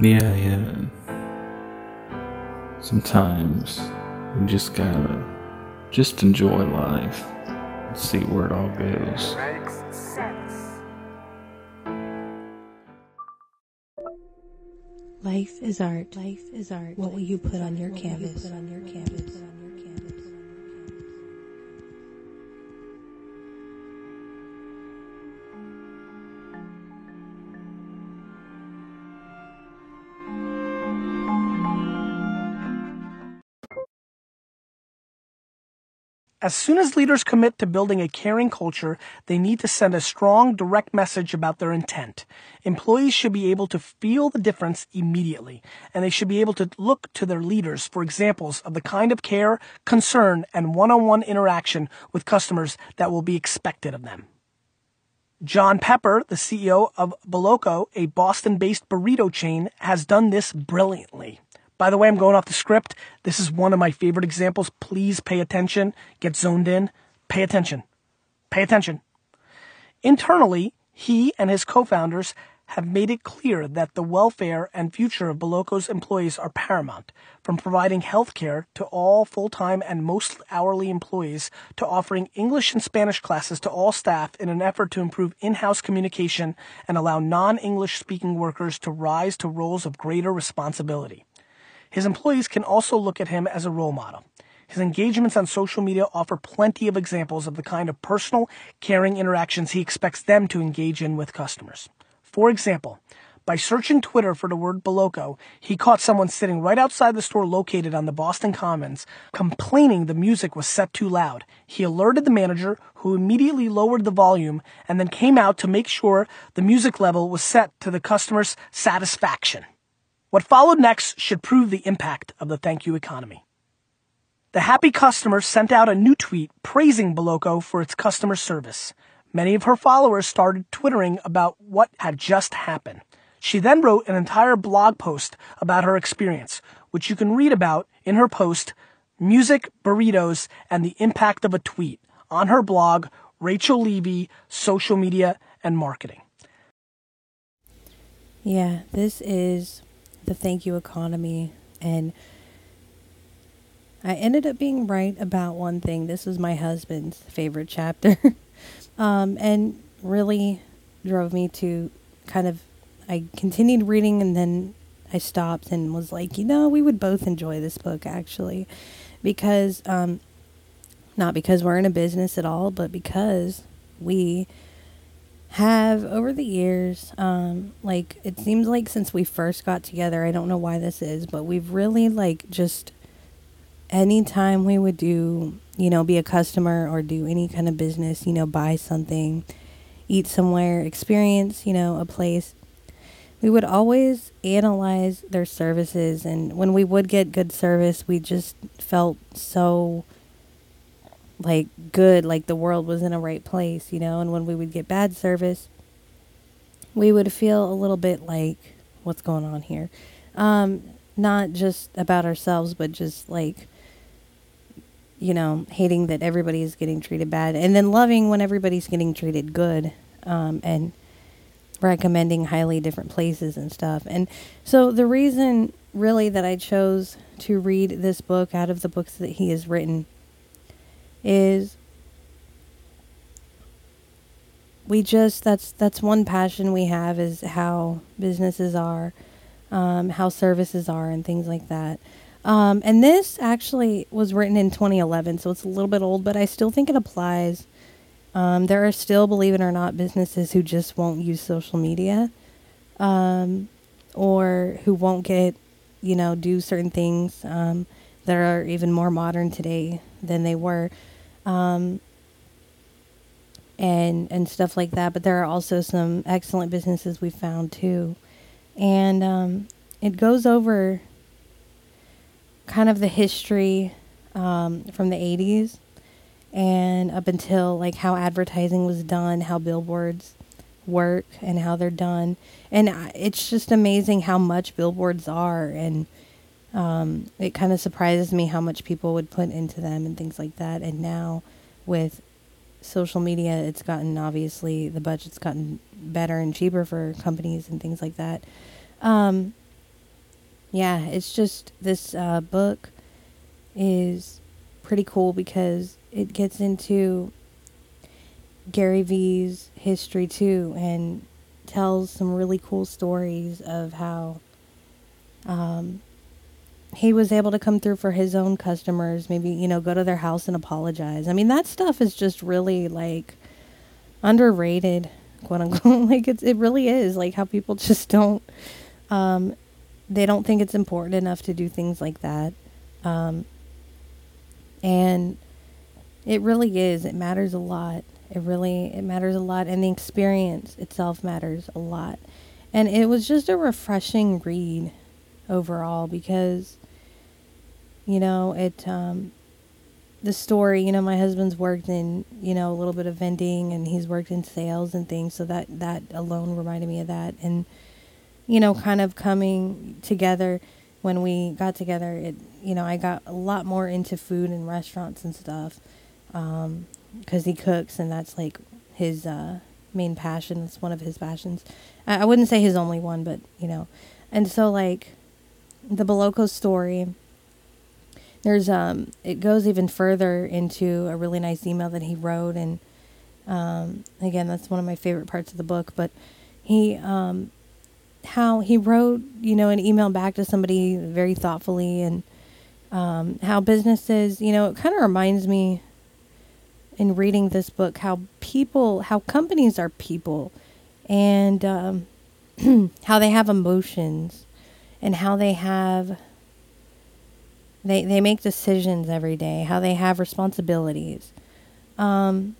Yeah. Sometimes you just gotta enjoy life and see where it all goes. Life is art. What will you put on your canvas? As soon as leaders commit to building a caring culture, they need to send a strong, direct message about their intent. Employees should be able to feel the difference immediately, and they should be able to look to their leaders for examples of the kind of care, concern, and one-on-one interaction with customers that will be expected of them. John Pepper, the CEO of Boloco, a Boston-based burrito chain, has done this brilliantly. By the way, I'm going off the script. This is one of my favorite examples. Please pay attention. Get zoned in. Pay attention. Pay attention. Internally, he and his co-founders have made it clear that the welfare and future of Boloco's employees are paramount, from providing health care to all full-time and most hourly employees to offering English and Spanish classes to all staff in an effort to improve in-house communication and allow non-English speaking workers to rise to roles of greater responsibility. His employees can also look at him as a role model. His engagements on social media offer plenty of examples of the kind of personal, caring interactions he expects them to engage in with customers. For example, by searching Twitter for the word Boloco, he caught someone sitting right outside the store located on the Boston Commons, complaining the music was set too loud. He alerted the manager, who immediately lowered the volume and then came out to make sure the music level was set to the customer's satisfaction. What followed next should prove the impact of the thank you economy. The happy customer sent out a new tweet praising Boloco for its customer service. Many of her followers started twittering about what had just happened. She then wrote an entire blog post about her experience, which you can read about in her post, Music, Burritos, and the Impact of a Tweet, on her blog, Rachel Levy, Social Media and Marketing. Yeah, this is the thank you economy, and I ended up being right about one thing. This was my husband's favorite chapter, and really drove me to kind of, I continued reading and then I stopped and was like, you know, we would both enjoy this book actually, because not because we're in a business at all, but because we have over the years, like it seems like since we first got together, I don't know why this is, but we've really like just anytime we would do, you know, be a customer or do any kind of business, you know, buy something, eat somewhere, experience, you know, a place, we would always analyze their services. And when we would get good service, we just felt so like good, like the world was in a right place, you know. And when we would get bad service, we would feel a little bit like, what's going on here? Not just about ourselves, but just like, you know, hating that everybody is getting treated bad, and then loving when everybody's getting treated good, and recommending highly different places and stuff. And so the reason really that I chose to read this book out of the books that he has written is we just, that's one passion we have, is how businesses are, how services are and things like that. And this actually was written in 2011, so it's a little bit old, but I still think it applies. There are still, believe it or not, businesses who just won't use social media, or who won't get, you know, do certain things, that are even more modern today than they were, and stuff like that. But there are also some excellent businesses we found too. And it goes over kind of the history from the 80s and up until like how advertising was done, how billboards work and how they're done. And it's just amazing how much billboards are, and it kind of surprises me how much people would put into them and things like that. And now with social media, it's gotten, obviously the budget's gotten better and cheaper for companies and things like that. yeah, it's just this book is pretty cool because it gets into Gary V's history too and tells some really cool stories of how he was able to come through for his own customers, maybe, you know, go to their house and apologize. I mean, that stuff is just really like underrated, quote unquote. Like it really is, like how people just don't they don't think it's important enough to do things like that. And it really is. It matters a lot. It matters a lot. And the experience itself matters a lot. And it was just a refreshing read overall because, you know, the story, you know, my husband's worked in, you know, a little bit of vending and he's worked in sales and things. So that alone reminded me of that. And, you know, kind of coming together when we got together, it, you know, I got a lot more into food and restaurants and stuff. 'Cause he cooks and that's like his, main passion. It's one of his passions. I wouldn't say his only one, but you know, and so like the Boloco story, there's, it goes even further into a really nice email that he wrote. And, again, that's one of my favorite parts of the book, but he, how he wrote, you know, an email back to somebody very thoughtfully and, how businesses, you know, it kind of reminds me in reading this book, how companies are people and, how they have emotions and how they have, they make decisions every day, how they have responsibilities. It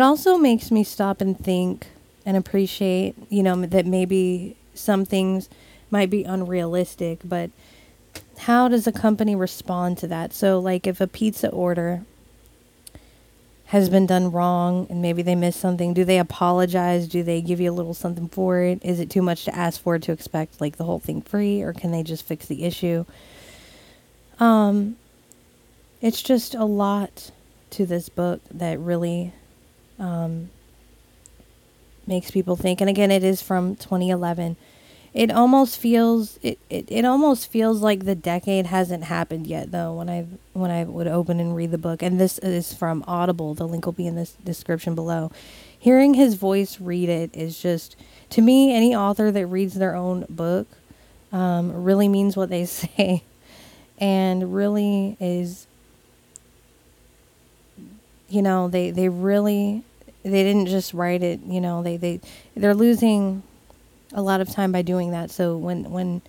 also makes me stop and think and appreciate, you know, that maybe some things might be unrealistic, but how does a company respond to that? So like if a pizza order has been done wrong and maybe they missed something, do they apologize? Do they give you a little something for it? Is it too much to ask for, to expect like the whole thing free, or can they just fix the issue? It's just a lot to this book that really, makes people think. And again, it is from 2011. It almost feels like the decade hasn't happened yet though when I would open and read the book. And this is from Audible. The link will be in this description below. Hearing his voice read it is just, to me, any author that reads their own book really means what they say and really is, you know, they didn't just write it, you know, they're losing a lot of time by doing that. So when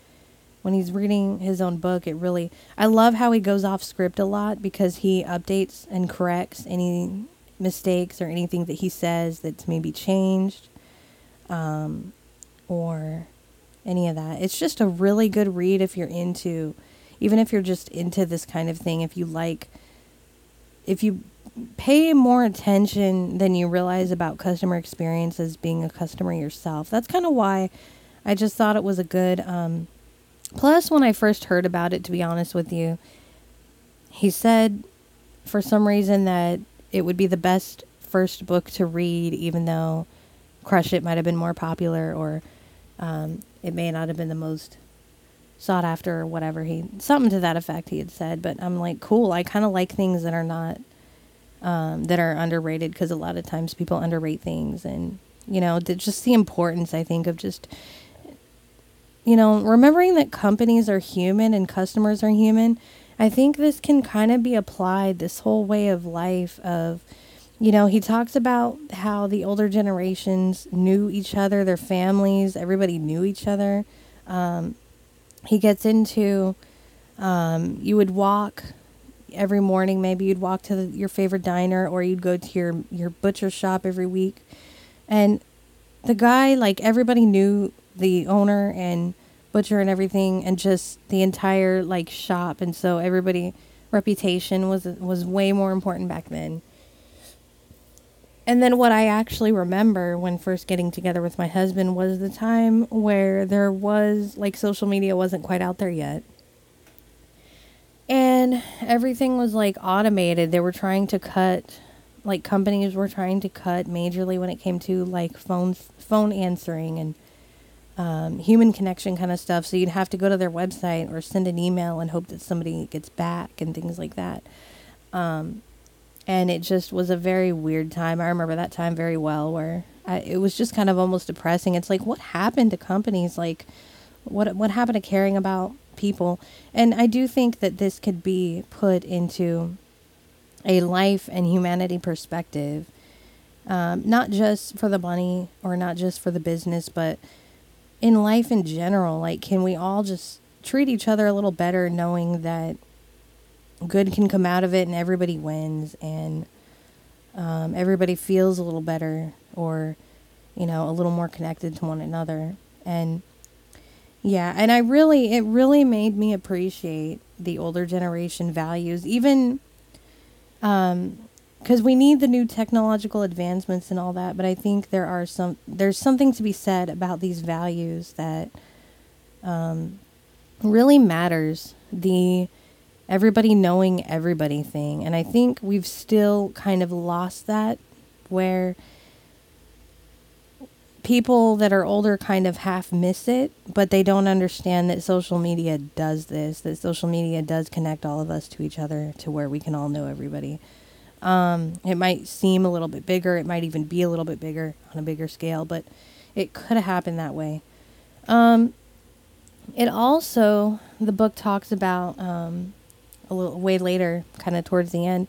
he's reading his own book, I love how he goes off script a lot because he updates and corrects any mistakes or anything that he says that's maybe changed, or any of that. It's just a really good read if you're just into this kind of thing, if you pay more attention than you realize about customer experience as being a customer yourself. That's kind of why I just thought it was a good, plus when I first heard about it, to be honest with you, he said for some reason that it would be the best first book to read, even though Crush It might have been more popular, or it may not have been the most sought after or whatever, something to that effect he had said. But I'm like, cool, I kind of like things that are not that are underrated, because a lot of times people underrate things. And, you know, just the importance, I think, of just, you know, remembering that companies are human and customers are human. I think this can kind of be applied, this whole way of life of, you know, he talks about how the older generations knew each other, their families, everybody knew each other. He gets into, you would walk every morning, maybe you'd walk to your favorite diner, or you'd go to your butcher shop every week. And the guy, like, everybody knew the owner and butcher and everything, and just the entire like shop. And so everybody, reputation was way more important back then. And then what I actually remember when first getting together with my husband was the time where there was like social media wasn't quite out there yet. And everything was like automated. They were trying to cut, like companies were trying to cut majorly when it came to like phone answering and human connection kind of stuff. So you'd have to go to their website or send an email and hope that somebody gets back and things like that. And it just was a very weird time. I remember that time very well, where it was just kind of almost depressing. It's like, what happened to companies? Like, what happened to caring about people? And I do think that this could be put into a life and humanity perspective, not just for the money or not just for the business, but in life in general. Like, can we all just treat each other a little better, knowing that good can come out of it and everybody wins, and everybody feels a little better, or, you know, a little more connected to one another. And yeah, and it really made me appreciate the older generation values, even because we need the new technological advancements and all that. But I think there's something to be said about these values that really matters. The everybody knowing everybody thing. And I think we've still kind of lost that, where people that are older kind of half miss it, but they don't understand that social media does this, that social media does connect all of us to each other, to where we can all know everybody. It might seem a little bit bigger. It might even be a little bit bigger on a bigger scale, but it could have happened that way. It also, the book talks about, a little way later, kind of towards the end,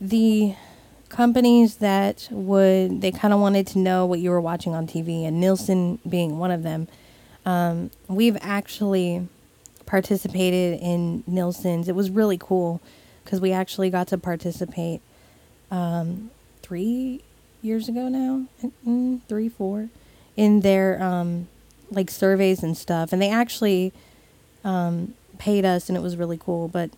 the companies that they kind of wanted to know what you were watching on TV, and Nielsen being one of them. We've actually participated in Nielsen's. It was really cool because we actually got to participate 3 years ago now, 3, 4, in their like surveys and stuff. And they actually paid us, and it was really cool. But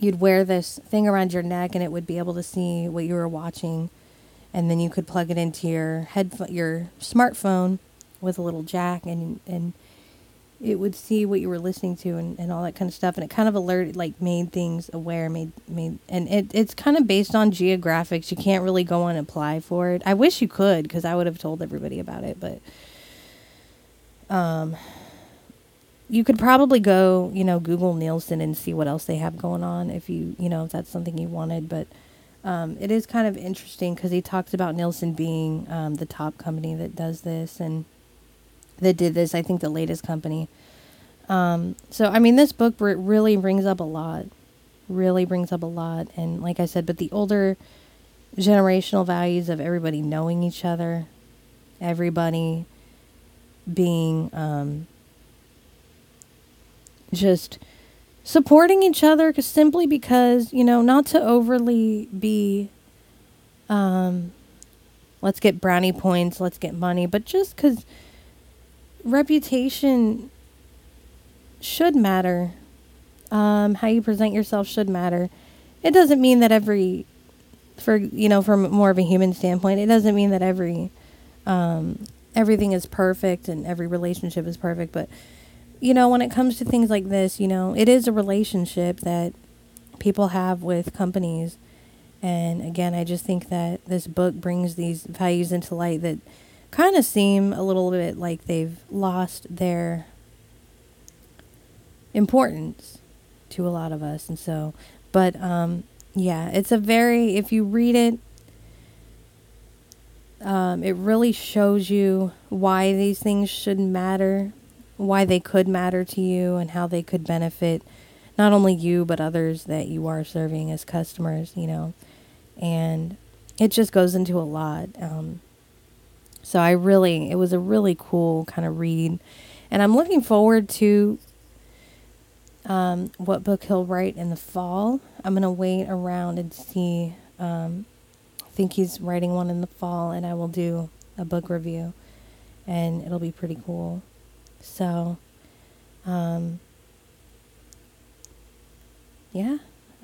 you'd wear this thing around your neck, and it would be able to see what you were watching, and then you could plug it into your smartphone with a little jack, and it would see what you were listening to, and all that kind of stuff. And it kind of alerted, like, made things aware, made and it's kind of based on geographics. You can't really go and apply for it. I wish you could, because I would have told everybody about it. But you could probably go, Google Nielsen and see what else they have going on if if that's something you wanted. But it is kind of interesting because he talks about Nielsen being the top company that does this, and that did this, I think, the latest company. This book really brings up a lot. And like I said, but the older generational values of everybody knowing each other, everybody being... just supporting each other, simply because, not to overly be, let's get brownie points, let's get money, but just because reputation should matter. How you present yourself should matter. It doesn't mean that from more of a human standpoint, it doesn't mean that everything is perfect and every relationship is perfect, but when it comes to things like this, it is a relationship that people have with companies. And again, I just think that this book brings these values into light that kind of seem a little bit like they've lost their importance to a lot of us. And so, but yeah, it's if you read it, it really shows you why these things should matter, why they could matter to you, and how they could benefit not only you, but others that you are serving as customers, and it just goes into a lot. So it was a really cool kind of read, and I'm looking forward to what book he'll write in the fall. I'm going to wait around and see. I think he's writing one in the fall, and I will do a book review, and it'll be pretty cool. So, it's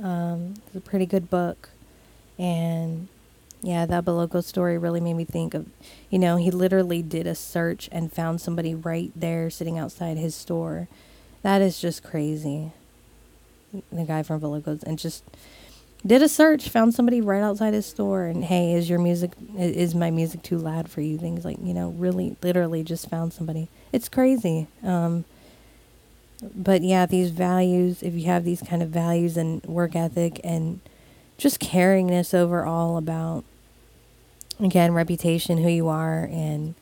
a pretty good book. And yeah, that Boloco story really made me think of, he literally did a search and found somebody right there sitting outside his store. That is just crazy. The guy from Boloco's, and just Did a search, found somebody right outside his store, and hey, is my music too loud for you? Things like, really, literally just found somebody. It's crazy. But yeah, these values, if you have these kind of values and work ethic and just caringness overall about, again, reputation, who you are, and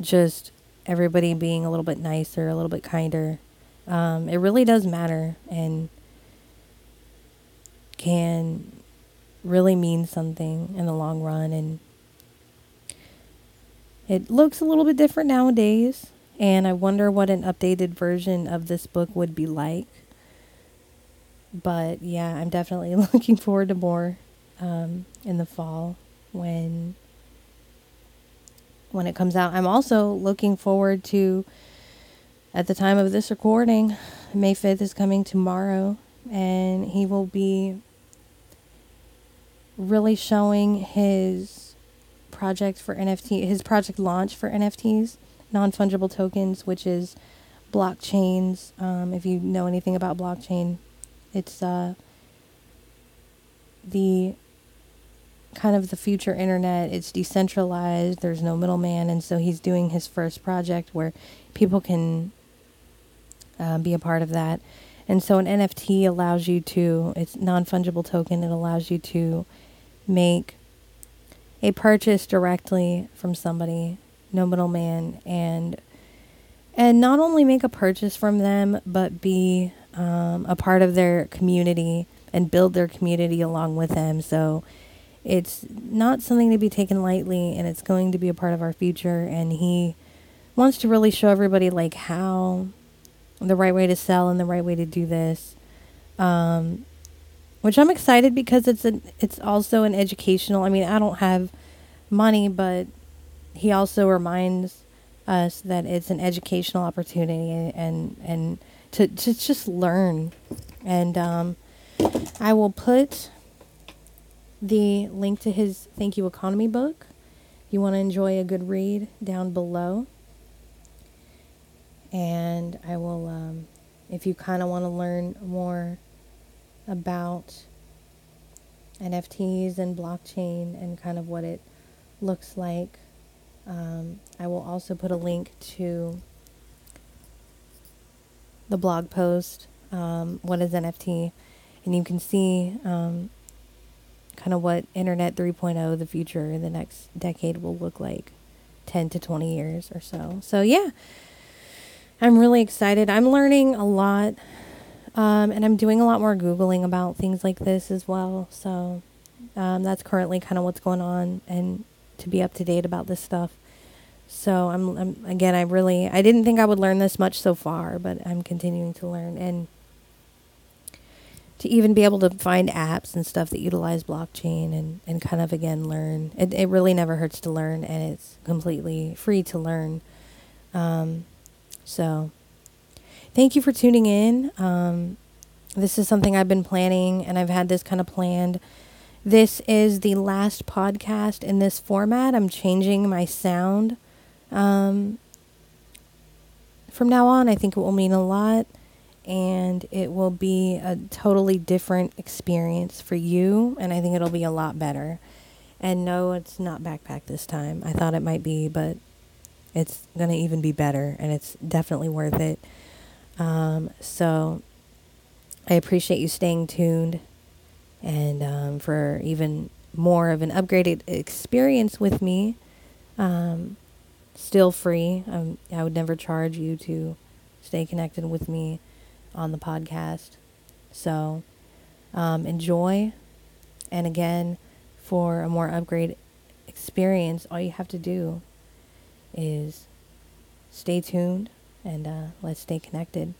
just everybody being a little bit nicer, a little bit kinder, it really does matter and can really mean something in the long run. And it looks a little bit different nowadays, and I wonder what an updated version of this book would be like. But yeah, I'm definitely looking forward to more in the fall when it comes out. I'm also looking forward to, at the time of this recording, May 5th is coming tomorrow, and he will be really showing his project for NFT, his project launch for NFTs, non-fungible tokens, which is blockchains. If you know anything about blockchain, it's the kind of the future internet. It's decentralized. There's no middleman. And so he's doing his first project where people can be a part of that. And so an NFT allows you to, it's non-fungible token. It allows you to make a purchase directly from somebody, no middleman, and not only make a purchase from them, but be a part of their community and build their community along with them. So it's not something to be taken lightly, and it's going to be a part of our future. And he wants to really show everybody like how the right way to sell and the right way to do this, which I'm excited because it's also an educational. I mean, I don't have money, but he also reminds us that it's an educational opportunity and to just learn. And I will put the link to his Thank You Economy book, if you want to enjoy a good read, down below. And I will, if you kind of want to learn more about NFTs and blockchain and kind of what it looks like, I will also put a link to the blog post, What is NFT? And you can see kind of what Internet 3.0, the future, the next decade will look like, 10 to 20 years or so. So yeah, I'm really excited. I'm learning a lot, and I'm doing a lot more Googling about things like this as well. So that's currently kind of what's going on, and to be up to date about this stuff. So I'm again, I didn't think I would learn this much so far, but I'm continuing to learn, and to even be able to find apps and stuff that utilize blockchain and kind of, again, learn. It really never hurts to learn, and it's completely free to learn. So thank you for tuning in. This is something I've been planning, and I've had this kind of planned. This is the last podcast in this format. I'm changing my sound. From now on, I think it will mean a lot, and it will be a totally different experience for you, and I think it'll be a lot better. And no, it's not backpack this time. I thought it might be, but it's going to even be better, and it's definitely worth it. So I appreciate you staying tuned, and for even more of an upgraded experience with me, still free. I would never charge you to stay connected with me on the podcast. So enjoy. And again, for a more upgrade experience, all you have to do is stay tuned, and let's stay connected.